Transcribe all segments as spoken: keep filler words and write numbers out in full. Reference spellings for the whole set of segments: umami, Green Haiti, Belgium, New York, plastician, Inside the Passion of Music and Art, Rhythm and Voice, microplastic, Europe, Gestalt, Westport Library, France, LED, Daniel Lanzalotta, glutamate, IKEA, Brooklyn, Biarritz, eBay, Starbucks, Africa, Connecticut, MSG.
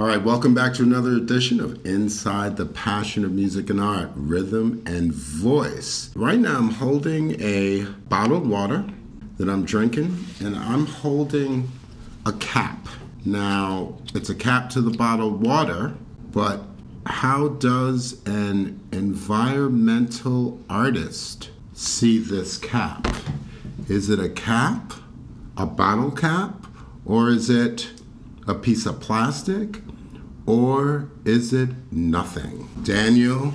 All right, welcome back to another edition of Inside the Passion of Music and Art, Rhythm and Voice. Right now I'm holding a bottled water that I'm drinking, and I'm holding a cap. Now, it's a cap to the bottled water, but how does an environmental artist see this cap? Is it a cap, a bottle cap, or is it a piece of plastic, or is it nothing? Daniel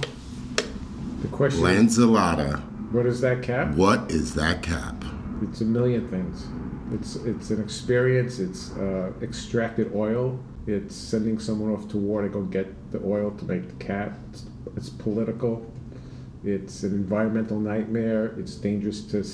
the question, Lanzalotta. What is that cap? What is that cap? It's a million things. It's it's an experience. It's uh, extracted oil. It's sending someone off to war to go get the oil to make the cap. It's, it's political. It's an environmental nightmare. It's dangerous to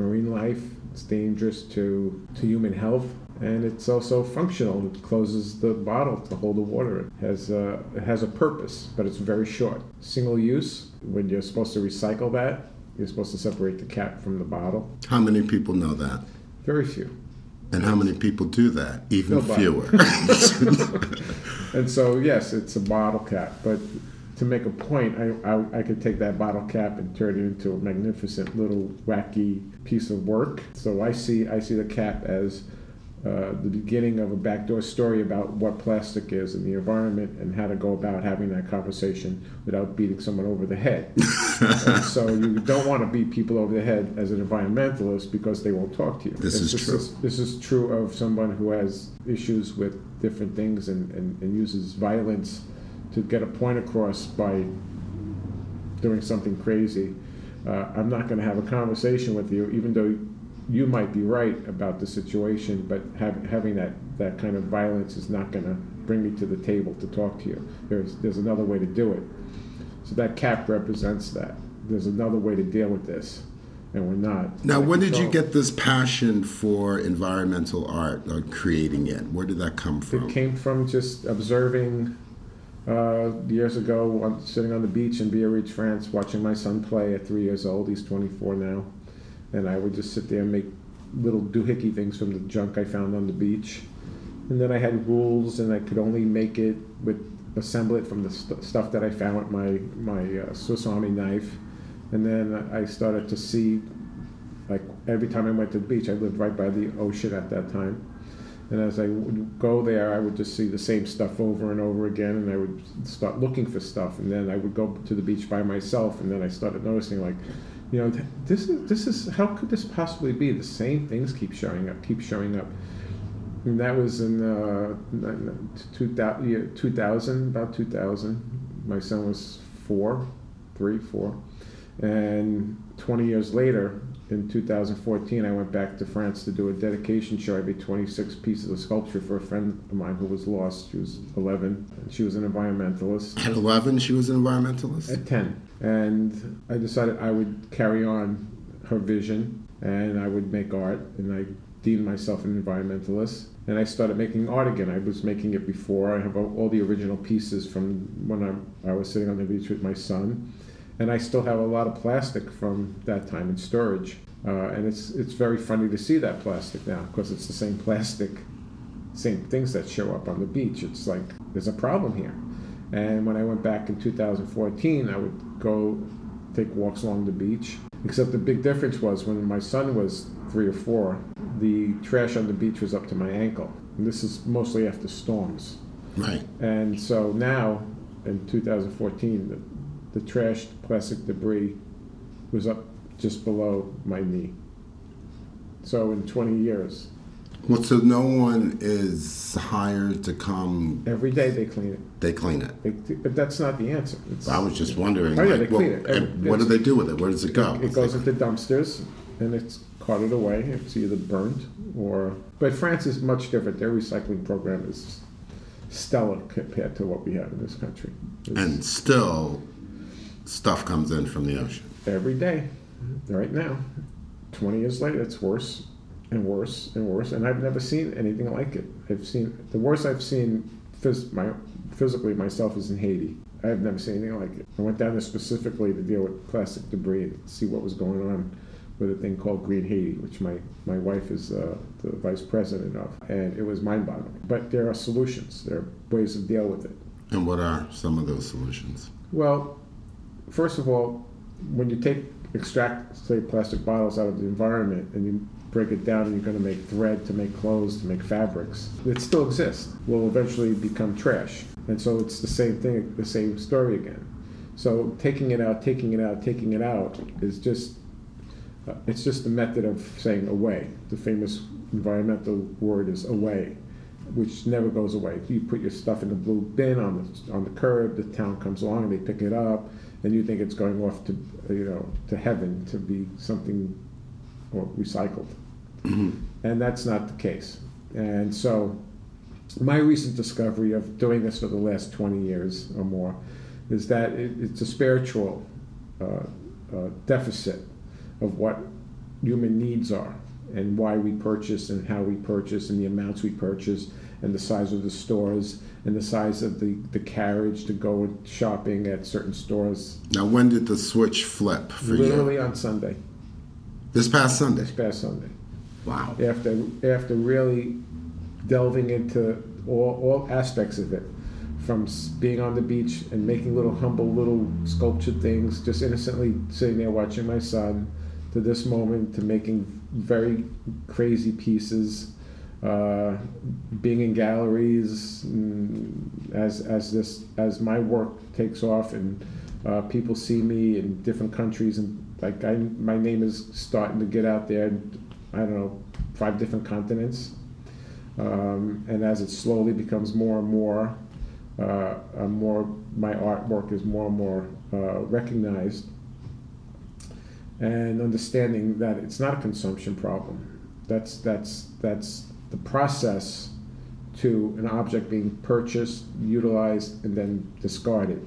marine life. It's dangerous to, to human health. And it's also functional. It closes the bottle to hold the water. It has a, it has a purpose, but it's very short. Single use, when you're supposed to recycle that, you're supposed to separate the cap from the bottle. How many people know that? Very few. And how many people do that? Even Nobody. Fewer. And so, yes, it's a bottle cap. But to make a point, I, I, I could take that bottle cap and turn it into a magnificent little wacky piece of work. So I see I see the cap as Uh, the beginning of a backdoor story about what plastic is and the environment and how to go about having that conversation without beating someone over the head. And so you don't want to beat people over the head as an environmentalist because they won't talk to you. This it's is true. Is, this is true of someone who has issues with different things and, and, and uses violence to get a point across by doing something crazy. Uh, I'm not going to have a conversation with you, even though you might be right about the situation, but have, having that, that kind of violence is not going to bring me to the table to talk to you. There's there's another way to do it. So that cap represents that. There's another way to deal with this, and we're not. Now, when did you get this passion for environmental art, or creating it? Where did that come from? It came from just observing uh, years ago, I'm sitting on the beach in Biarritz, France, watching my son play at three years old. He's twenty-four now. And I would just sit there and make little doohickey things from the junk I found on the beach. And then I had rules, and I could only make it with assemble it from the st- stuff that I found with my, my uh, Swiss Army knife. And then I started to see, like, every time I went to the beach, I lived right by the ocean at that time. And as I would go there, I would just see the same stuff over and over again, and I would start looking for stuff. And then I would go to the beach by myself, and then I started noticing, like, you know, this is this is how could this possibly be? The same things keep showing up, keep showing up. And that was in uh, two thousand, about two thousand. My son was four, three, four, and twenty years later, in two thousand fourteen, I went back to France to do a dedication show. I made twenty-six pieces of sculpture for a friend of mine who was lost. She was eleven, and she was an environmentalist. At eleven, she was an environmentalist? At ten. And I decided I would carry on her vision, and I would make art, and I deemed myself an environmentalist. And I started making art again. I was making it before. I have all the original pieces from when I, I was sitting on the beach with my son. And I still have a lot of plastic from that time in storage. Uh, and it's it's very funny to see that plastic now, because it's the same plastic, same things that show up on the beach. It's like, there's a problem here. And when I went back in two thousand fourteen, I would go take walks along the beach. Except the big difference was when my son was three or four, the trash on the beach was up to my ankle. And this is mostly after storms. Right. And so now, in two thousand fourteen, the, The trashed plastic debris was up just below my knee. So in twenty years. Well, so no one is hired to come. Every day they clean it. They clean it. They, but that's not the answer. It's, I was just wondering. Oh, yeah, like, they clean well, it. And what do they do with it? Where does it go? It, it goes into dumpsters, and it's carted away. It's either burnt or. But France is much different. Their recycling program is stellar compared to what we have in this country. It's, and still. Stuff comes in from the ocean. Every day, right now. twenty years later, it's worse and worse and worse, and I've never seen anything like it. I've seen, the worst I've seen phys- my, physically myself is in Haiti. I've never seen anything like it. I went down there specifically to deal with plastic debris and see what was going on with a thing called Green Haiti, which my, my wife is uh, the vice president of, and it was mind-boggling. But there are solutions. There are ways to deal with it. And what are some of those solutions? Well, first of all, when you take extract, say, plastic bottles out of the environment and you break it down and you're going to make thread to make clothes, to make fabrics, it still exists. Will eventually become trash. And so it's the same thing, the same story again. So taking it out, taking it out, taking it out is just, uh, it's just the method of saying away. The famous environmental word is away, which never goes away. You put your stuff in the blue bin on the, on the curb, the town comes along and they pick it up, and you think it's going off to, you know, to heaven to be something or recycled. And that's not the case. And so my recent discovery of doing this for the last twenty years or more is that it, it's a spiritual uh, uh, deficit of what human needs are and why we purchase and how we purchase and the amounts we purchase and the size of the stores and the size of the, the carriage to go shopping at certain stores. Now, when did the switch flip for Literally you? Literally on Sunday. This past Sunday? This past Sunday. Wow. After after really delving into all, all aspects of it, from being on the beach and making little humble little sculptured things, just innocently sitting there watching my son, to this moment, to making very crazy pieces, uh, being in galleries as as this as my work takes off and uh, people see me in different countries, and like I my name is starting to get out there. I don't know, five different continents, um, and as it slowly becomes more and more, uh, more my artwork is more and more uh, recognized. And understanding that it's not a consumption problem. That's that's that's the process to an object being purchased, utilized, and then discarded.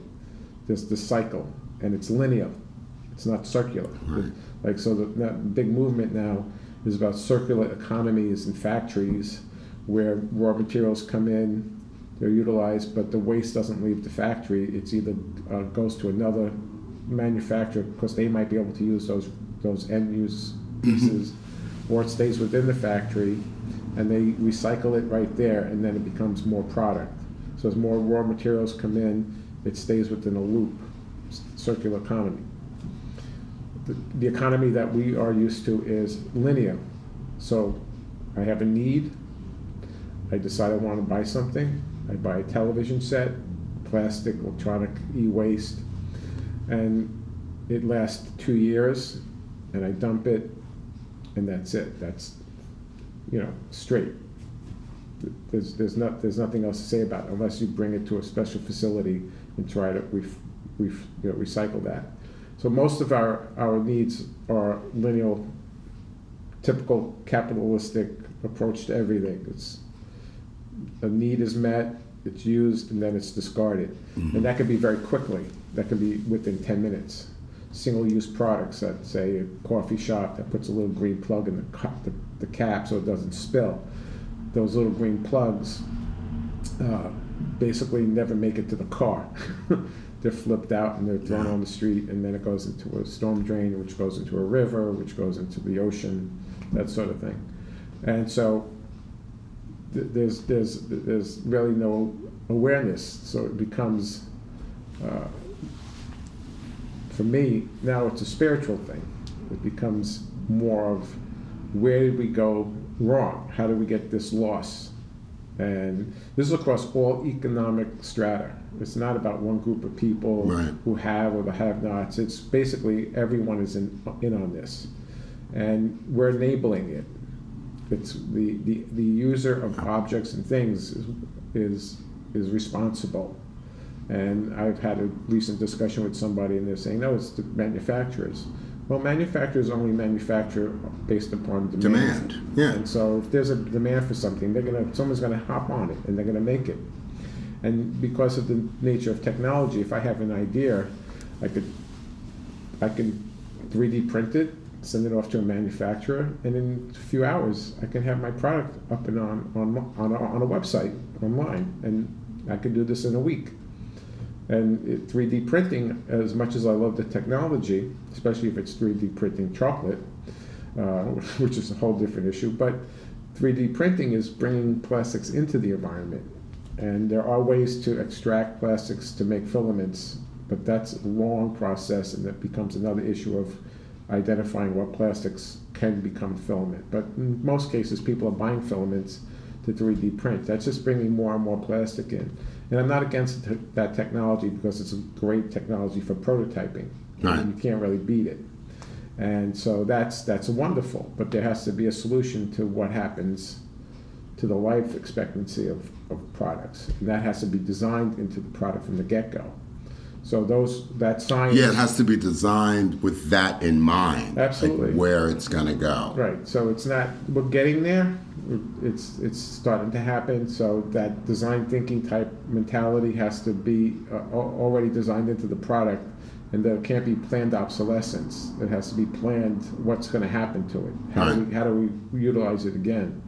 There's the cycle, and it's linear. It's not circular. Right. Like so, the, the big movement now is about circular economies and factories, where raw materials come in, they're utilized, but the waste doesn't leave the factory. It's either uh, goes to another manufacturer because they might be able to use those those end use pieces, or it stays within the factory and they recycle it right there, and then it becomes more product. So as more raw materials come in, it stays within a loop. Circular economy. The, the economy that we are used to is linear. So I have a need, I decide I want to buy something, I buy a television set, plastic, electronic, e-waste, and it lasts two years, and I dump it, and that's it. That's, you know, straight. There's there's not there's nothing else to say about it unless you bring it to a special facility and try to ref, ref, you know, recycle that. So most of our, our needs are linear, typical capitalistic approach to everything. It's a need is met, it's used, and then it's discarded, mm-hmm. and that can be very quickly. That can be within ten minutes. Single-use products that, say, a coffee shop that puts a little green plug in the, cup, the, the cap so it doesn't spill. Those little green plugs uh, basically never make it to the car. They're flipped out and they're thrown yeah. on the street, and then it goes into a storm drain, which goes into a river, which goes into the ocean, that sort of thing. And so th- there's, there's, there's really no awareness, so it becomes... Uh, For me, now it's a spiritual thing. It becomes more of where did we go wrong? How do we get this loss? And this is across all economic strata. It's not about one group of people right. who have or the have-nots. It's basically everyone is in, in on this. And we're enabling it. It's the, the, the user of objects and things is is, is responsible. And I've had a recent discussion with somebody, and they're saying, no, it's the manufacturers. Well, manufacturers only manufacture based upon demand. Demand, yeah. And so if there's a demand for something, they're gonna, someone's going to hop on it, and they're going to make it. And because of the nature of technology, if I have an idea, I could, I can three D print it, send it off to a manufacturer, and in a few hours, I can have my product up and on on on a, on a website online, and I could do this in a week. And three D printing, as much as I love the technology, especially if it's three D printing chocolate, uh, which is a whole different issue. But three D printing is bringing plastics into the environment. And there are ways to extract plastics to make filaments, but that's a long process, and that becomes another issue of identifying what plastics can become filament. But in most cases, people are buying filaments to three D print. That's just bringing more and more plastic in. And I'm not against t- that technology because it's a great technology for prototyping. Right. And you can't really beat it. And so that's that's wonderful, but there has to be a solution to what happens to the life expectancy of, of products. And that has to be designed into the product from the get-go. So those that science... Yeah, it has to be designed with that in mind. Absolutely. Like where it's going to go. Right. So it's not... We're getting there. It's it's starting to happen. So that design thinking type mentality has to be uh, already designed into the product, and there can't be planned obsolescence. It has to be planned what's going to happen to it. How, right. do we, how do we utilize it again?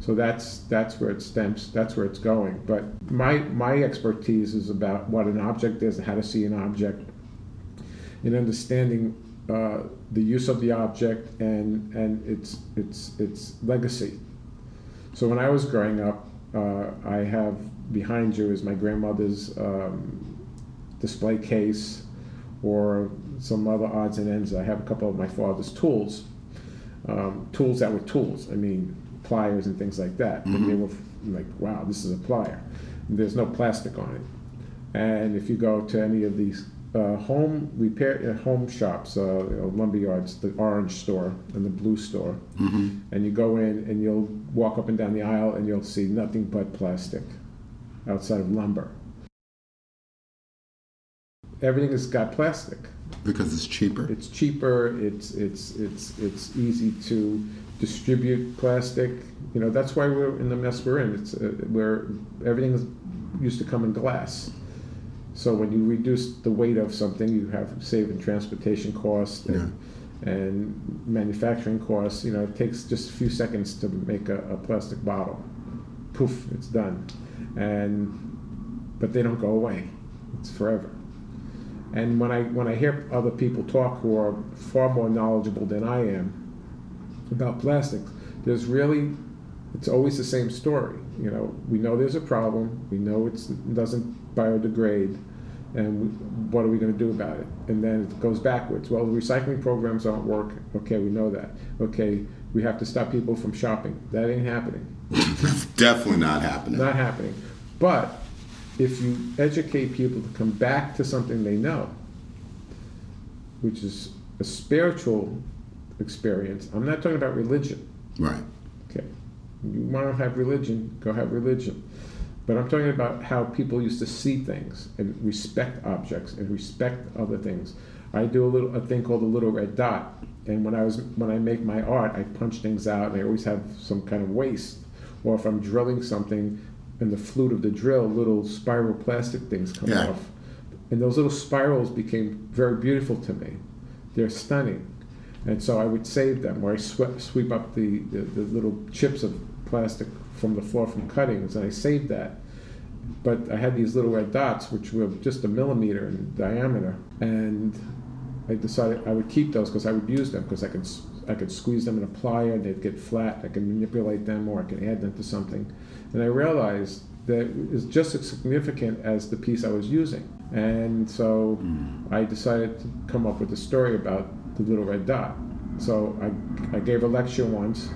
So that's that's where it stems. That's where it's going. But my my expertise is about what an object is and how to see an object, and understanding uh, the use of the object and and its its its legacy. So when I was growing up, uh, I have behind you is my grandmother's um, display case, or some other odds and ends. I have a couple of my father's tools, um, tools that were tools. I mean, pliers and things like that. Mm-hmm. And they were like, wow, this is a plier. And there's no plastic on it. And if you go to any of these uh, home repair, uh, home shops, uh, you know, lumber yards, the orange store and the blue store, mm-hmm. and you go in and you'll walk up and down the aisle and you'll see nothing but plastic outside of lumber. Everything has got plastic. Because it's cheaper. It's cheaper. It's it's it's it's easy to distribute plastic. You know, that's why we're in the mess we're in. It's uh, where everything is, used to come in glass. So when you reduce the weight of something, you have saving transportation costs and, yeah. and manufacturing costs. You know, it takes just a few seconds to make a, a plastic bottle. Poof, it's done. And but they don't go away. It's forever. And when I when I hear other people talk who are far more knowledgeable than I am about plastics, there's really, it's always the same story. You know, we know there's a problem, we know it's, it doesn't biodegrade, and we, what are we going to do about it? And then it goes backwards. Well, the recycling programs don't work. Okay, we know that. Okay, we have to stop people from shopping. That ain't happening. That's definitely not happening. Not happening. But if you educate people to come back to something they know, which is a spiritual experience, I'm not talking about religion. Right. Okay. You want to have religion, go have religion. But I'm talking about how people used to see things and respect objects and respect other things. I do a little a thing called the little red dot, and when I was when I make my art, I punch things out, and I always have some kind of waste, or if I'm drilling something. And the flute of the drill, little spiral plastic things come yeah. off. And those little spirals became very beautiful to me. They're stunning. And so I would save them, or I sweep, sweep up the, the, the little chips of plastic from the floor from cuttings, and I saved that. But I had these little red dots, which were just a millimeter in diameter. And I decided I would keep those because I would use them, because I could, I could squeeze them in a plier, and they'd get flat. I could manipulate them, or I could add them to something. And I realized that it's just as significant as the piece I was using. And so mm. I decided to come up with a story about the little red dot. So I, I gave a lecture once,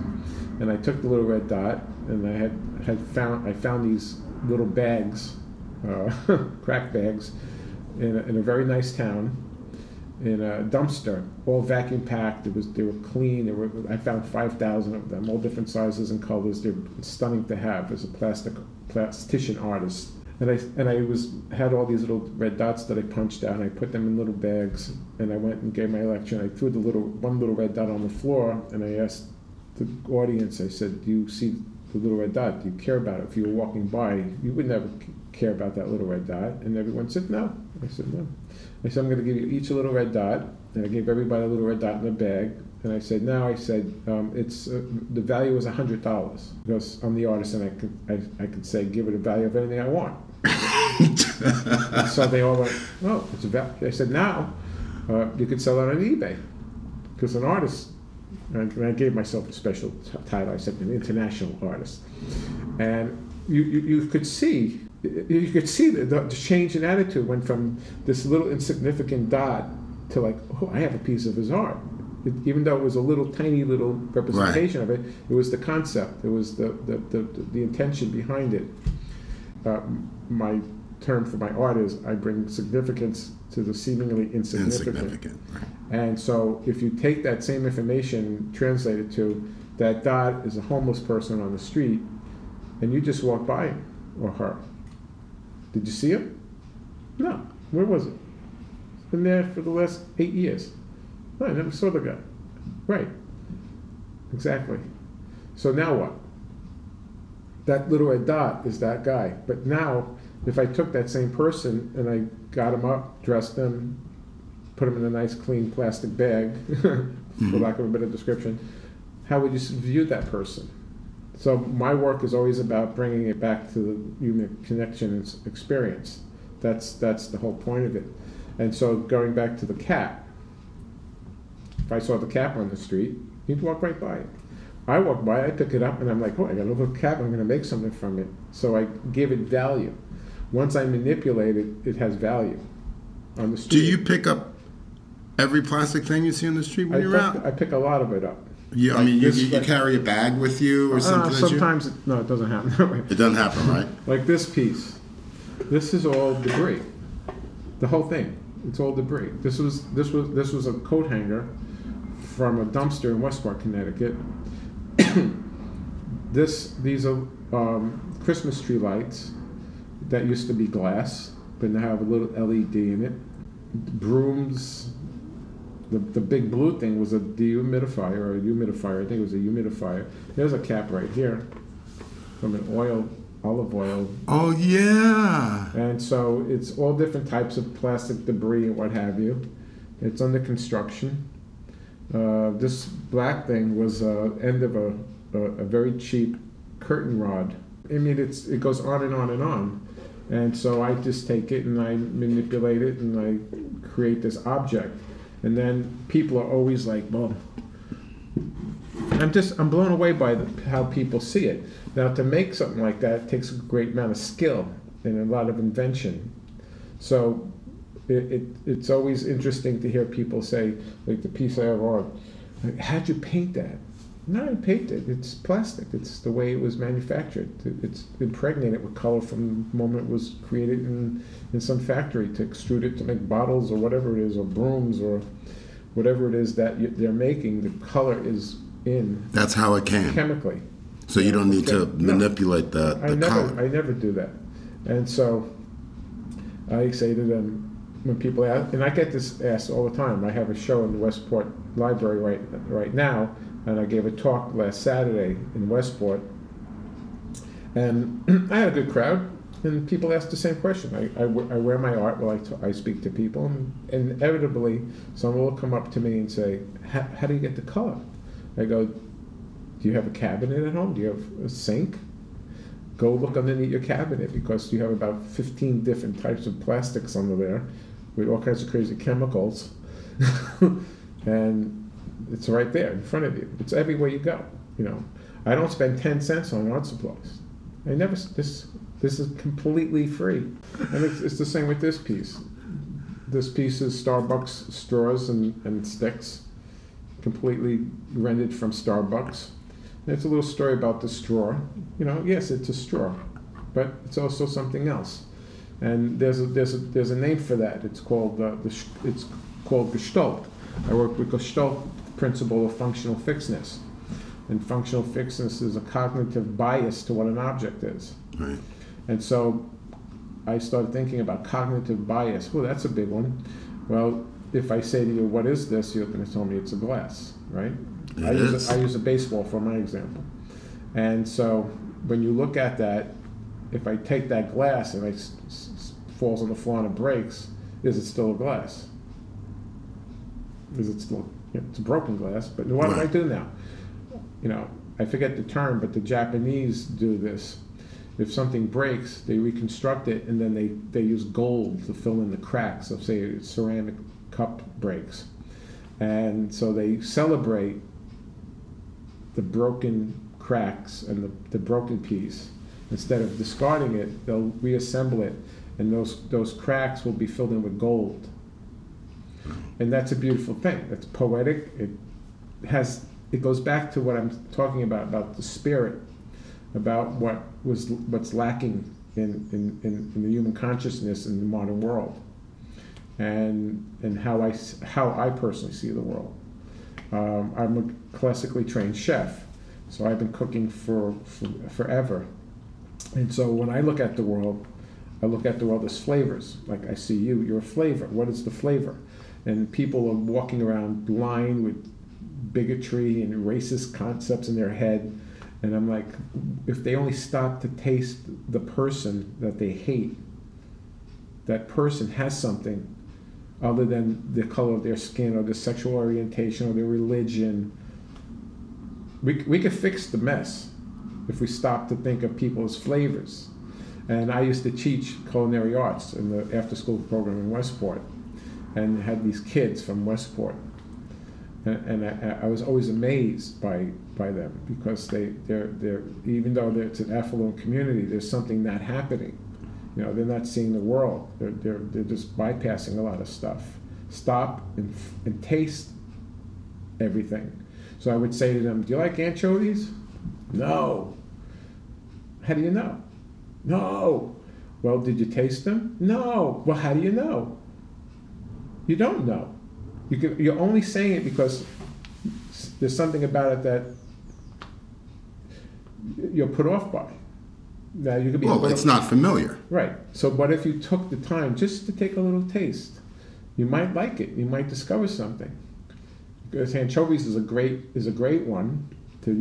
and I took the little red dot, and I had, had found I found these little bags, uh, crack bags, in a, in a very nice town, in a dumpster, all vacuum packed. It was they were clean. They were, I found five thousand of them, all different sizes and colors. They're stunning to have as a plastic plastician artist. And I and I was had all these little red dots that I punched out, and I put them in little bags. And I went and gave my lecture. And I threw the little one little red dot on the floor. And I asked the audience. I said, "Do you see the little red dot? Do you care about it? If you were walking by, you would never care about that little red dot." And everyone said, "No." I said, "No." I said, "I'm going to give you each a little red dot," and I gave everybody a little red dot in a bag. And I said, "Now," I said, um, "it's uh, the value is a hundred dollars because I'm the artist, and I could I, I could say give it a value of anything I want." So they all went, "Oh, it's a value." I said, "Now uh, you could sell it on eBay because an artist and I gave myself a special t- title. I said an international artist, and you, you, you could see you could see the, the change in attitude went from this little insignificant dot to like, oh, I have a piece of his art. It, even though it was a little tiny little representation right. of it, it was the concept. It was the the, the, the intention behind it. Uh, my term for my art is I bring significance to the seemingly insignificant. insignificant right. And so if you take that same information, translate it to that dot is a homeless person on the street, and you just walk by him or her. Did you see him? No. Where was it? It's been there for the last eight years. No, I never saw the guy. Right. Exactly. So now what? That little red dot is that guy. But now, if I took that same person and I got him up, dressed him, put him in a nice clean plastic bag, mm-hmm. for lack of a better description, how would you view that person? So my work is always about bringing it back to the human connection and experience. That's that's the whole point of it. And so going back to the cat, if I saw the cat on the street, you'd walk right by it. I walked by, I pick it up, and I'm like, oh, I got a little cat, I'm going to make something from it. So I give it value. Once I manipulate it, it has value on the street. Do you pick up every plastic thing you see on the street when I you're pick, out? I pick a lot of it up. Yeah, like I mean, you, you, you carry a bag with you or uh, something? Sometimes, you... it, no, it doesn't happen that way. It doesn't happen, right? Like this piece. This is all debris. The whole thing. It's all debris. This was this was this was a coat hanger from a dumpster in Westport, Connecticut. This these are um, Christmas tree lights that used to be glass, but now have a little L E D in it. Brooms. The, the big blue thing was a dehumidifier or a humidifier. I think it was a humidifier. There's a cap right here from an oil, olive oil. Oh, yeah. And so it's all different types of plastic debris and what have you. It's under construction. Uh, this black thing was the uh, end of a, a, a very cheap curtain rod. I mean, it's it goes on and on and on. And so I just take it and I manipulate it and I create this object. And then people are always like, well, I'm just, I'm blown away by the, how people see it. Now, to make something like that takes a great amount of skill and a lot of invention. So it, it it's always interesting to hear people say, like the piece I have on, like, how'd you paint that? No, I painted it. It's plastic. It's the way it was manufactured. It's impregnated with color from the moment it was created in, in some factory to extrude it to make bottles or whatever it is, or brooms or whatever it is that you, they're making. The color is in. That's how it came. Chemically. So you don't need to manipulate the, the I never, color. I never do that. And so I say to them, when people ask, and I get this asked all the time. I have a show in the Westport Library right right now, and I gave a talk last Saturday in Westport, and I had a good crowd, and people asked the same question. I, I, I wear my art while I, t- I speak to people, and, and inevitably someone will come up to me and say, how do you get the color? I go, do you have a cabinet at home? Do you have a sink? Go look underneath your cabinet, because you have about fifteen different types of plastics under there with all kinds of crazy chemicals. And it's right there in front of you. It's everywhere you go. You know, I don't spend ten cents on art supplies. I never. This this is completely free. And it's, it's the same with this piece. This piece is Starbucks straws and, and sticks, completely rendered from Starbucks. And it's a little story about the straw. You know, yes, it's a straw, but it's also something else. And there's a, there's a, there's a name for that. It's called uh, the it's called Gestalt. I work with Gestalt principle of functional fixedness, and functional fixedness is a cognitive bias to what an object is. Right. And so I started thinking about cognitive bias. Well, that's a big one. Well, if I say to you, "What is this?" you're going to tell me it's a glass, right? It I is. use a, I use a baseball for my example. And so when you look at that, if I take that glass and it s- s- falls on the floor and it breaks, is it still a glass? Is it still? You know, it's a broken glass, but what do I do now? You know, I forget the term, but the Japanese do this. If something breaks, they reconstruct it, and then they, they use gold to fill in the cracks. So say a ceramic cup breaks. And so they celebrate the broken cracks and the, the broken piece. Instead of discarding it, they'll reassemble it, and those those cracks will be filled in with gold. And that's a beautiful thing. That's poetic. It has it goes back to what I'm talking about about the spirit, about what was what's lacking in in, in, in the human consciousness in the modern world, and and how I how I personally see the world. Um, I'm a classically trained chef, so I've been cooking for, for forever. And so when I look at the world, I look at the world as flavors. Like I see you, you're a flavor. What is the flavor? And people are walking around blind with bigotry and racist concepts in their head. And I'm like, if they only stop to taste the person that they hate, that person has something other than the color of their skin or their sexual orientation or their religion. We, we could fix the mess if we stop to think of people as flavors. And I used to teach culinary arts in the after-school program in Westport, and had these kids from Westport. And, and I, I was always amazed by by them, because they, they're, they're, even though it's an affluent community, there's something not happening. You know, they're not seeing the world. They're, they're, they're just bypassing a lot of stuff. Stop and, and taste everything. So I would say to them, do you like anchovies? No. How do you know? No. Well, did you taste them? No. Well, how do you know? You don't know. You can, you're only saying it because there's something about it that you're put off by. Now you could be. Well, but it's not familiar. Right. So what if you took the time just to take a little taste? You might like it. You might discover something. Because anchovies is a great is a great one. To,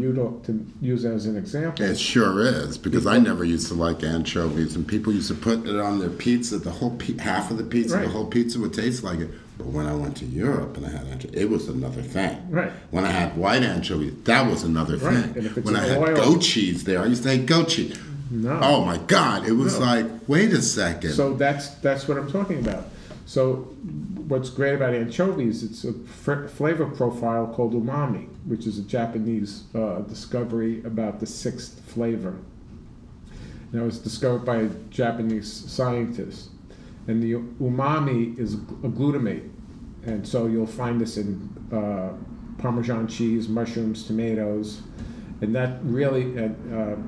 to use that as an example. It sure is, because I never used to like anchovies, and people used to put it on their pizza. The whole pe- half of the pizza, right. The whole pizza would taste like it. But when I went to Europe and I had anchovies, it was another thing. Right. When I had white anchovies, that was another thing. Right. And if it's when I had oil. Goat cheese there, I used to hate goat cheese. No. Oh my God! It was no. like, wait a second. So that's that's what I'm talking about. So what's great about anchovies, it's a f- flavor profile called umami, which is a Japanese uh, discovery about the sixth flavor. And it was discovered by a Japanese scientist. And the umami is a glutamate. And so you'll find this in uh, Parmesan cheese, mushrooms, tomatoes. And that really, uh,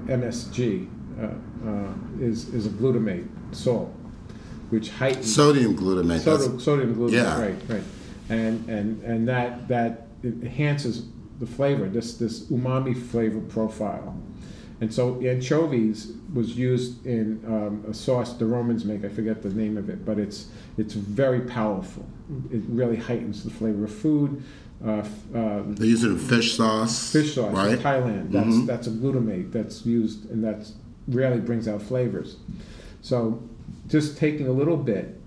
M S G, uh, uh, is, is a glutamate salt, which heightens sodium glutamate. Sodium, sodium glutamate, yeah. right, right, and and and that that enhances the flavor, this this umami flavor profile, and so anchovies was used in um, a sauce the Romans make. I forget the name of it, but it's it's very powerful. It really heightens the flavor of food. Uh, um, they use it in fish sauce. Fish sauce, right? In Thailand. That's mm-hmm. that's a glutamate that's used, and that really brings out flavors. So. Just taking a little bit,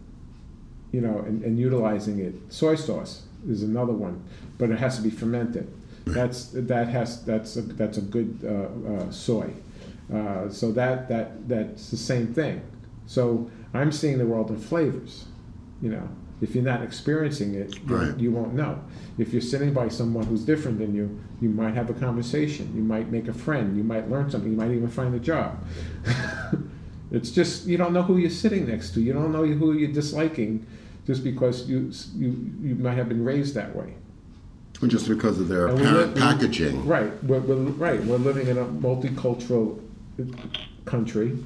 you know, and, and utilizing it. Soy sauce is another one, but it has to be fermented. That's that has that's a, that's a good uh, uh, soy. Uh, so that that that's the same thing. So I'm seeing the world in flavors. You know, if you're not experiencing it, you, right. you won't know. If you're sitting by someone who's different than you, you might have a conversation. You might make a friend. You might learn something. You might even find a job. It's just, you don't know who you're sitting next to. You don't know who you're disliking, just because you you, you might have been raised that way. Or just because of their apparent li- packaging. Right. We're, we're, right. We're living in a multicultural country,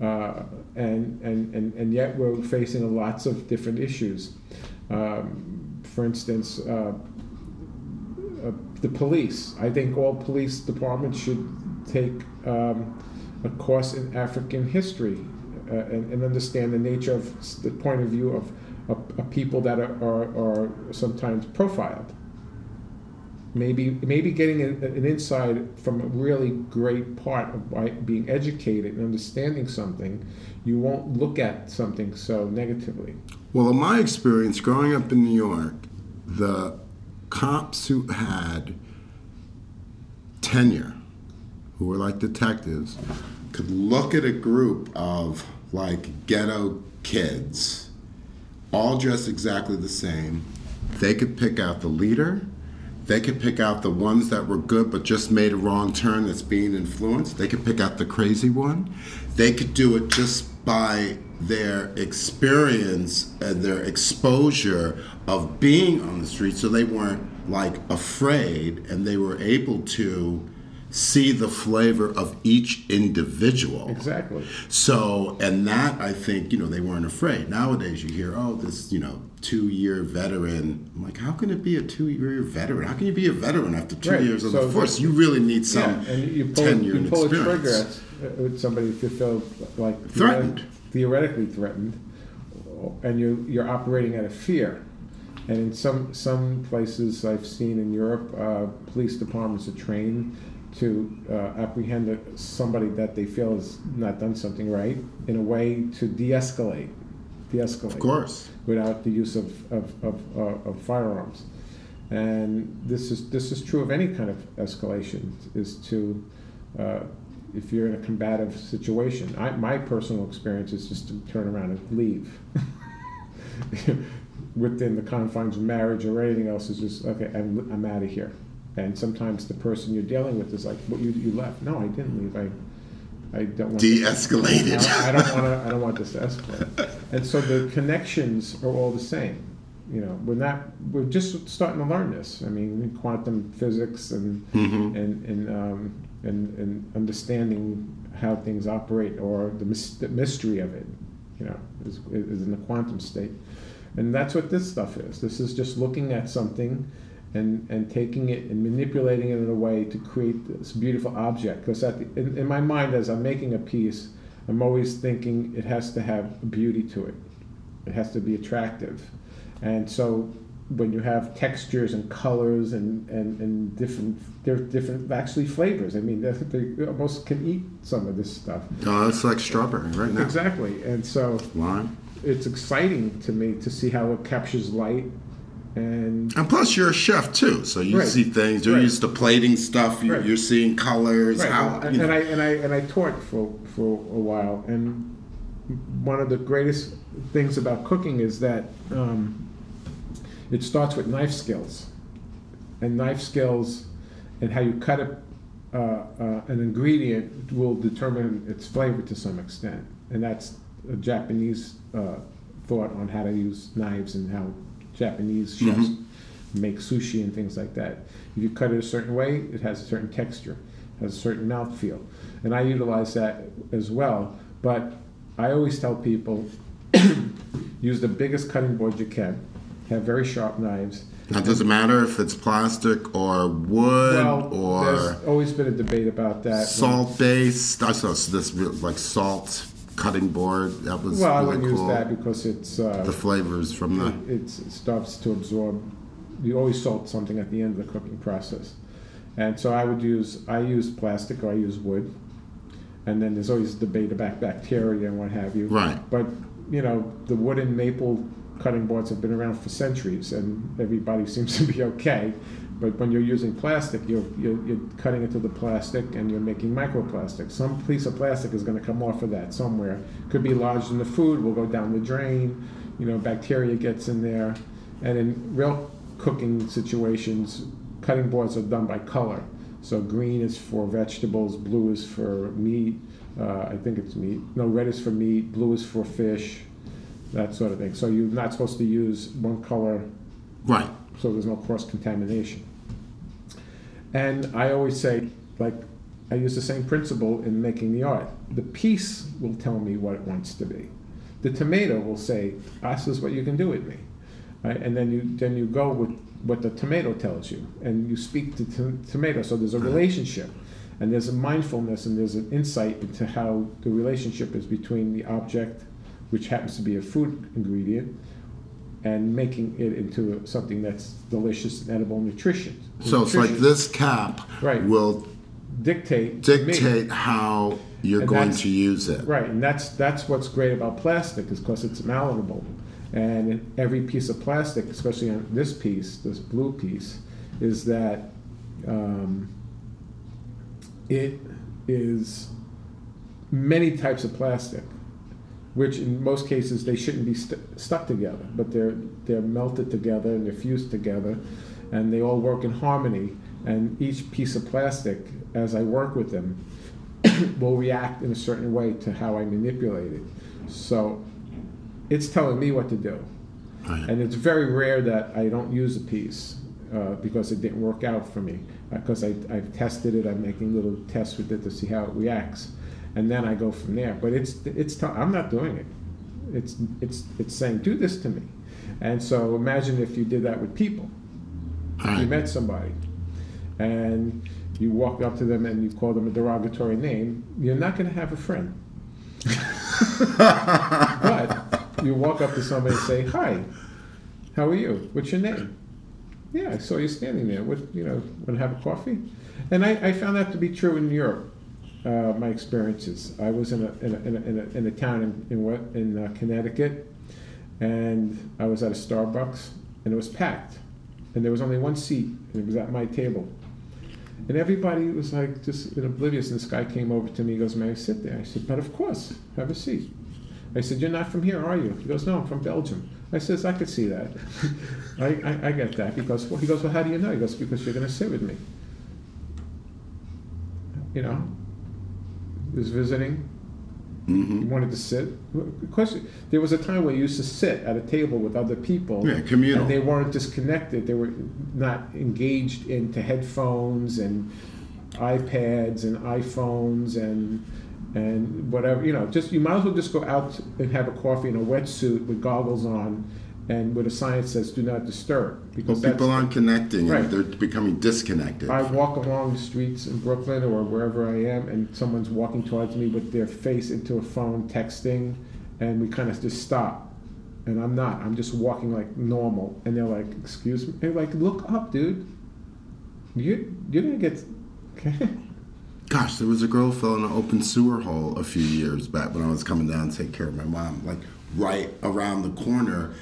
uh, and, and, and, and yet we're facing lots of different issues. Um, for instance, uh, uh, the police. I think all police departments should take... Um, a course in African history, uh, and, and understand the nature of the point of view of, of, of people that are, are, are sometimes profiled. Maybe maybe getting an, an insight from a really great part of by being educated and understanding something, you won't look at something so negatively. Well, in my experience growing up in New York, the cops who had tenure, who were like detectives, could look at a group of like ghetto kids, all dressed exactly the same. They could pick out the leader. They could pick out the ones that were good but just made a wrong turn that's being influenced. They could pick out the crazy one. They could do it just by their experience and their exposure of being on the street, so they weren't like afraid, and they were able to see the flavor of each individual. Exactly. So, and that, I think, you know, they weren't afraid. Nowadays you hear, oh, this, you know, two-year veteran. I'm like, how can it be a two-year veteran? How can you be a veteran after two right. years on so the force? You really need some yeah, and you pull, ten-year you pull experience. A trigger with somebody if you feel like threatened, theoretically threatened, and you you're operating out of fear. And in some some places I've seen in Europe, uh, police departments are trained to uh, apprehend somebody that they feel has not done something right in a way to de-escalate, de-escalate. Of course. Without the use of of, of, uh, of firearms. And this is this is true of any kind of escalation, is to, uh, if you're in a combative situation. I, my personal experience is just to turn around and leave. Within the confines of marriage or anything else, is just, okay, I'm, I'm out of here. And sometimes the person you're dealing with is like, "What you you left? No, I didn't leave. I, I don't want de-escalated. This. I don't want to. I don't want this to escalate." And so the connections are all the same. You know, we're not. We're just starting to learn this. I mean, quantum physics and mm-hmm. and and, um, and and understanding how things operate, or the, mis- the mystery of it. You know, is, is in the quantum state, and that's what this stuff is. This is just looking at something. And, and taking it and manipulating it in a way to create this beautiful object. Because in, in my mind, as I'm making a piece, I'm always thinking it has to have beauty to it. It has to be attractive. And so when you have textures and colors and, and, and different, they're different actually flavors. I mean, they almost can eat some of this stuff. Oh, it's like strawberry right now. Exactly. And so lime. It's exciting to me to see how it captures light. And, and plus, you're a chef too, so you right, see things. You're right. used to plating stuff. You, right. You're seeing colors. Right. How, and, you and, know. I, and I and I taught for for a while. And one of the greatest things about cooking is that um, it starts with knife skills, and knife skills, and how you cut a, uh, uh, an ingredient will determine its flavor to some extent. And that's a Japanese uh, thought on how to use knives and how Japanese chefs mm-hmm. make sushi and things like that. If you cut it a certain way, it has a certain texture, it has a certain mouthfeel. And I utilize that as well. But I always tell people, use the biggest cutting board you can, have very sharp knives. Now, does it matter if it's plastic or wood well, or... There's always been a debate about that. Salt-based, I saw this like salt... cutting board that was well really I wouldn't cool. use that because it's uh, the flavors from the it, it starts to absorb. You always salt something at the end of the cooking process, and so I would use I use plastic or I use wood, and then there's always debate about bacteria and what have you. Right. But you know, the wooden maple cutting boards have been around for centuries, and everybody seems to be okay. But when you're using plastic, you're, you're you're cutting into the plastic and you're making microplastics. Some piece of plastic is going to come off of that somewhere. Could be lodged in the food, will go down the drain. You know, bacteria gets in there. And in real cooking situations, cutting boards are done by color. So green is for vegetables, blue is for meat. Uh, I think it's meat. No, red is for meat, blue is for fish, that sort of thing. So you're not supposed to use one color. Right. So there's no cross-contamination. And I always say, like, I use the same principle in making the art. The piece will tell me what it wants to be. The tomato will say, this is what you can do with me. Right? And then you then you go with what the tomato tells you. And you speak to the t- tomato. So there's a relationship. And there's a mindfulness and there's an insight into how the relationship is between the object, which happens to be a food ingredient, and making it into something that's delicious and edible nutrition. So nutrition. It's like this cap right. will dictate dictate me. how you're and going to use it. Right, and that's that's what's great about plastic, is because it's malleable. And in every piece of plastic, especially on this piece, this blue piece, is that um, it is many types of plastic, which in most cases they shouldn't be st- stuck together, but they're they're melted together and they're fused together, and they all work in harmony, and each piece of plastic, as I work with them, will react in a certain way to how I manipulate it. So it's telling me what to do. Right. And it's very rare that I don't use a piece uh, because it didn't work out for me. Because uh, I, I've tested it, I'm making little tests with it to see how it reacts. And then I go from there. But it's it's t- I'm not doing it. It's it's it's saying, do this to me. And so imagine if you did that with people. Right. You met somebody and you walk up to them and you call them a derogatory name, you're not going to have a friend. But you walk up to somebody and say, hi, how are you? What's your name? Yeah, I saw you standing there. What, you know, want to have a coffee? And I, I found that to be true in Europe, uh, my experiences. I was in a, in a, in a, in a, in a town in, in, in uh, Connecticut, and I was at a Starbucks, and it was packed. And there was only one seat, and it was at my table. And everybody was like just oblivious. And this guy came over to me. He goes, may I sit there? I said, but of course, have a seat. I said, you're not from here, are you? He goes, no, I'm from Belgium. I says, I could see that. I, I, I get that. Because well, he goes, well, how do you know? He goes, because you're going to sit with me. You know, he was visiting. Mm-hmm. He wanted to sit. Of course, there was a time where you used to sit at a table with other people. Yeah, communal. And they weren't disconnected. They were not engaged into headphones and iPads and iPhones and and whatever. You know, just you might as well just go out and have a coffee in a wetsuit with goggles on and with a sign that says "Do not disturb." Because well, people aren't connecting. Right. And they're becoming disconnected. I walk along the streets in Brooklyn or wherever I am, and someone's walking towards me with their face into a phone, texting, and we kind of just stop. And I'm not. I'm just walking like normal, and they're like, "Excuse me." They're like, "Look up, dude. You you're gonna get." Gosh, there was a girl who fell in an open sewer hole a few years back when I was coming down to take care of my mom. Like right around the corner.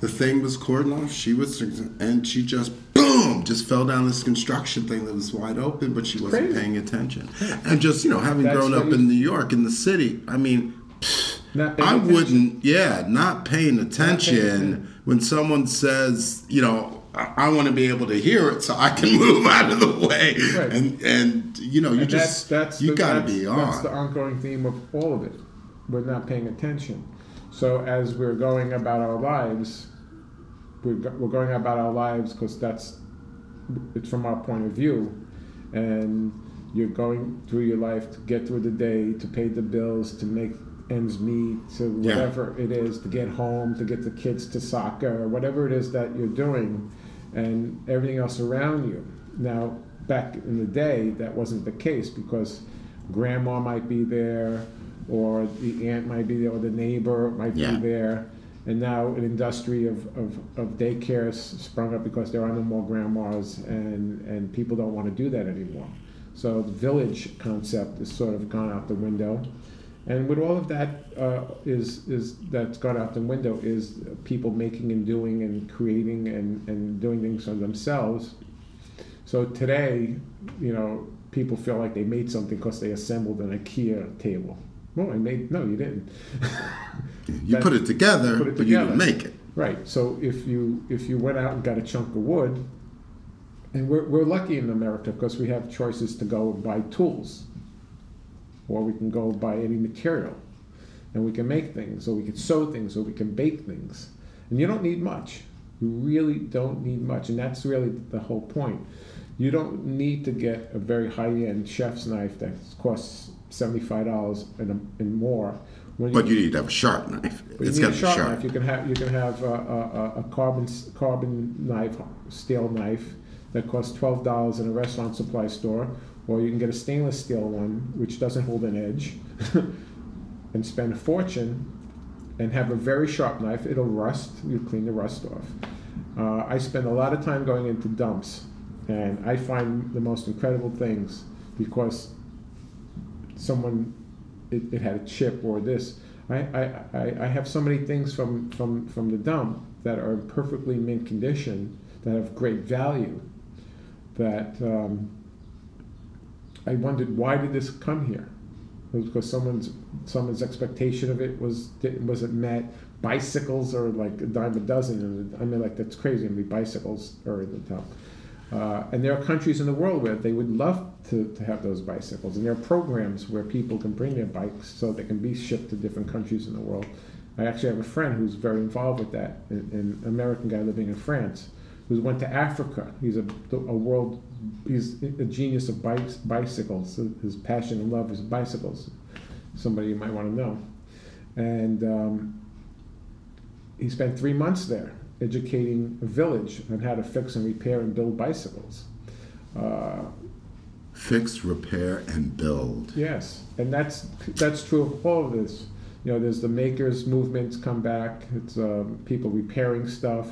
The thing was cordoned off, she was, and she just, boom, just fell down this construction thing that was wide open, but she wasn't Crazy. paying attention. And just, you know, having That's grown up you, in New York, in the city, I mean, not I attention. wouldn't, yeah, not paying attention, not paying attention when someone says, you know, I want to be able to hear it so I can move out of the way. Right. And, and, you know, you and just, that's, that's you got to be on. That's the ongoing theme of all of it. We're not paying attention. So as we're going about our lives... We're going about our lives because that's it's from our point of view, and you're going through your life to get through the day, to pay the bills, to make ends meet, to whatever yeah. it is, to get home, to get the kids to soccer, whatever it is that you're doing, and everything else around you. Now, back in the day, that wasn't the case because grandma might be there, or the aunt might be there, or the neighbor might yeah. be there. And now an industry of, of, of daycares sprung up because there are no more grandmas, and, and people don't want to do that anymore. So the village concept has sort of gone out the window. And with all of that uh, is, is that's gone out the window is people making and doing and creating and, and doing things for themselves. So today, you know, people feel like they made something because they assembled an IKEA table. Well, I made, no, you didn't. You put it together, put it together, but you didn't make it. Right. So if you if you went out and got a chunk of wood, and we're we're lucky in America because we have choices to go and buy tools, or we can go buy any material, and we can make things, or we can sew things, or we can bake things, and you don't need much. You really don't need much, and that's really the whole point. You don't need to get a very high-end chef's knife that costs seventy-five dollars and, a, and more. When but you, you need to have a sharp knife. It's got to be sharp. Knife. You can have you can have a, a, a carbon carbon knife, steel knife that costs twelve dollars in a restaurant supply store, or you can get a stainless steel one which doesn't hold an edge, and spend a fortune, and have a very sharp knife. It'll rust. You clean the rust off. Uh, I spend a lot of time going into dumps, and I find the most incredible things because someone. It, it had a chip or this. I, I, I, I have so many things from, from, from the dump that are in perfectly mint condition that have great value that um, I wondered, why did this come here? It was because someone's someone's expectation of it was, wasn't met. Bicycles are like a dime a dozen. And I mean, like, that's crazy. I mean, bicycles are in the dump. Uh, and there are countries in the world where they would love to, to have those bicycles. And there are programs where people can bring their bikes so they can be shipped to different countries in the world. I actually have a friend who's very involved with that, an, an American guy living in France, who went to Africa. He's a, a world, he's a genius of bikes, bicycles. His passion and love is bicycles. Somebody you might want to know. And um, he spent three months there, educating a village on how to fix and repair and build bicycles. Uh, fix, repair, and build. Yes, and that's that's true of all of this. You know, there's the makers movements come back. It's uh, people repairing stuff.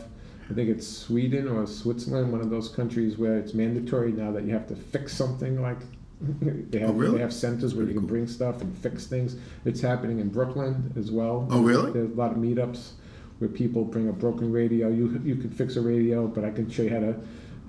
I think it's Sweden or Switzerland, one of those countries where it's mandatory now that you have to fix something. Like they have, oh, really? They have centers where Pretty you can cool. bring stuff and fix things. It's happening in Brooklyn as well. Oh, really? There's a lot of meetups where people bring a broken radio. You you could fix a radio, but I can show you how to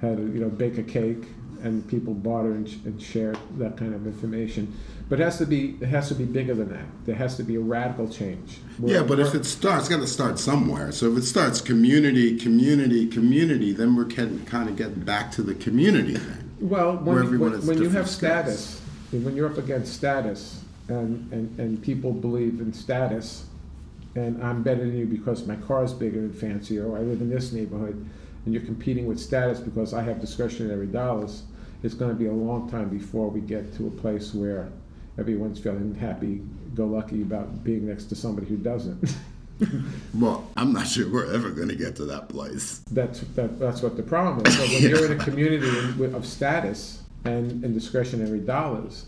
how to you know bake a cake, and people barter and, sh- and share that kind of information. But it has to be it has to be bigger than that. There has to be a radical change. We're, yeah, but if it starts, it's got to start somewhere. So if it starts community, community, community, then we're can, kind of getting back to the community thing. Well, when you, when, when you have status, status, when you're up against status, and, and, and people believe in status. And I'm better than you because my car is bigger and fancier, or I live in this neighborhood, and you're competing with status because I have discretionary dollars, it's going to be a long time before we get to a place where everyone's feeling happy, go lucky about being next to somebody who doesn't. Well, I'm not sure we're ever going to get to that place. That's that, that's what the problem is. So when yeah. you're in a community of status and, and discretionary dollars,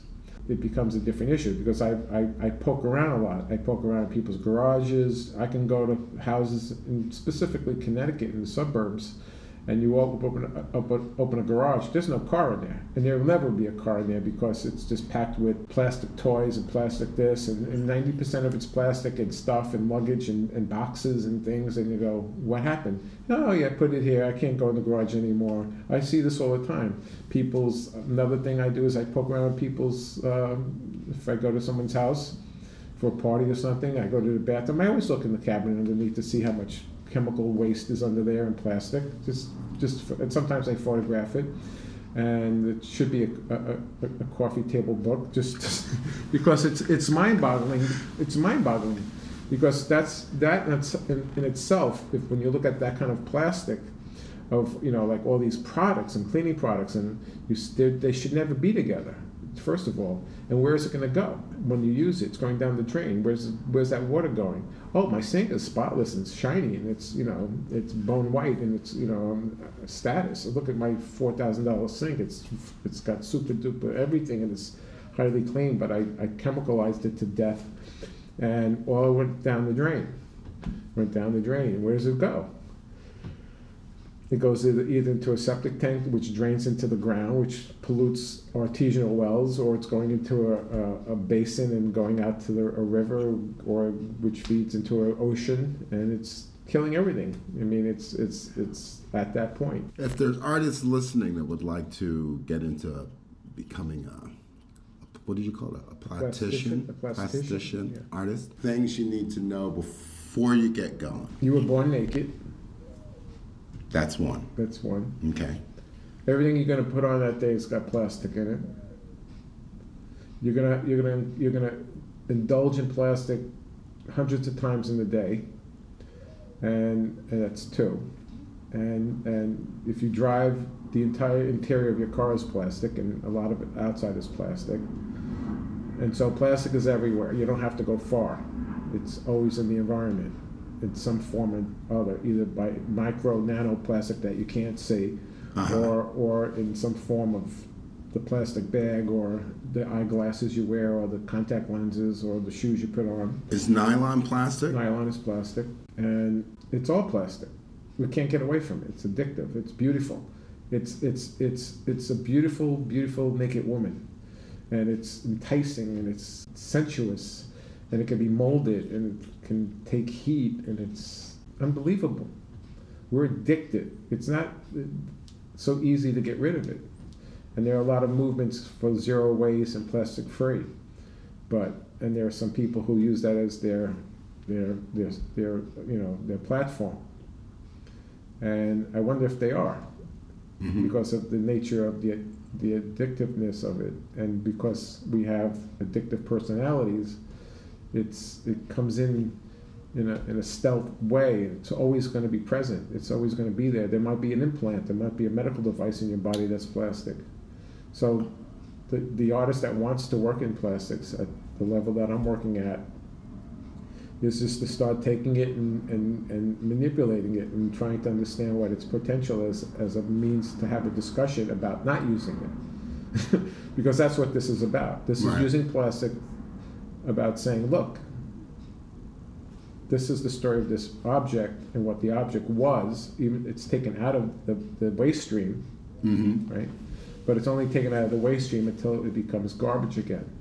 it becomes a different issue because I, I, I poke around a lot. I poke around people's garages. I can go to houses, in specifically Connecticut in the suburbs, and you open open, open a garage. There's no car in there, and there will never be a car in there because it's just packed with plastic toys and plastic this, and, and ninety percent of it's plastic and stuff and luggage and, and boxes and things, and you go, what happened? Oh, yeah, I put it here. I can't go in the garage anymore. I see this all the time. People's, another thing I do is I poke around people's, um, if I go to someone's house for a party or something, I go to the bathroom. I always look in the cabinet underneath to see how much chemical waste is under there and plastic. Just, just. And sometimes I photograph it, and it should be a, a, a coffee table book, just, just because it's it's mind-boggling. It's mind-boggling because that's that in, in itself. If when you look at that kind of plastic, of you know like all these products and cleaning products, and you they should never be together. First of all, and where is it going to go when you use it? It's going down the drain. Where's where's that water going? Oh, my sink is spotless and shiny, and it's you know it's bone white, and it's you know status. Look at my four thousand dollar sink. It's it's got super duper everything, and it's highly clean, but I, I chemicalized it to death, and all went down the drain. Went down the drain. Where does it go? It goes either, either into a septic tank, which drains into the ground, which pollutes artesianal wells, or it's going into a, a, a basin and going out to the, a river, or which feeds into an ocean, and it's killing everything. I mean, it's it's it's at that point. If there's artists listening that would like to get into becoming a, what do you call it, a plastician, a plastician, a plastician yeah. artist, things you need to know before you get going. You were born naked. That's one. That's one. Okay. Everything you're gonna put on that day has got plastic in it. You're gonna you're gonna you're gonna indulge in plastic hundreds of times in the day, and and that's two. And and if you drive, the entire interior of your car is plastic, and a lot of it outside is plastic. And so plastic is everywhere. You don't have to go far. It's always in the environment. In some form or other, either by micro nanoplastic that you can't see, uh-huh. or or in some form of the plastic bag or the eyeglasses you wear or the contact lenses or the shoes you put on. Is nylon plastic? Nylon is plastic, and it's all plastic. We can't get away from it. It's addictive. It's beautiful. It's it's it's it's a beautiful, beautiful naked woman, and it's enticing and it's sensuous. And it can be molded, and it can take heat, and it's unbelievable. We're addicted. It's not so easy to get rid of it. And there are a lot of movements for zero waste and plastic free. But and there are some people who use that as their their their their you know their platform. And I wonder if they are. mm-hmm. because of the nature of the the addictiveness of it, and because we have addictive personalities, it's it comes in in a in a stealth way. It's always going to be present. It's always going to be there. There might be an implant. There might be a medical device in your body that's plastic. So, the the artist that wants to work in plastics at the level that I'm working at is just to start taking it and, and, and manipulating it and trying to understand what its potential is as a means to have a discussion about not using it. Because that's what this is about. This right. is using plastic about saying, look, this is the story of this object and what the object was. Even it's taken out of the, the waste stream, mm-hmm. right? But it's only taken out of the waste stream until it becomes garbage again.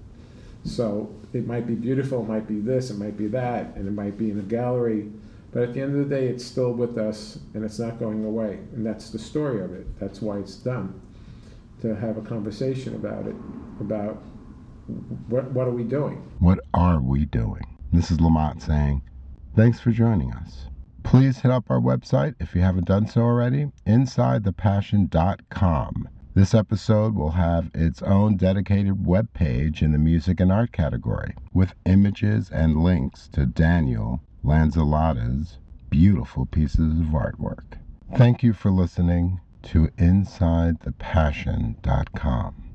So it might be beautiful, it might be this, it might be that, and it might be in a gallery. But at the end of the day, it's still with us, and it's not going away. And that's the story of it. That's why it's done, to have a conversation about it, about what what are we doing? What are we doing? This is Lamont saying, thanks for joining us. Please hit up our website if you haven't done so already, inside the passion dot com. This episode will have its own dedicated webpage in the music and art category, with images and links to Daniel Lanzalotta's beautiful pieces of artwork. Thank you for listening to inside the passion dot com.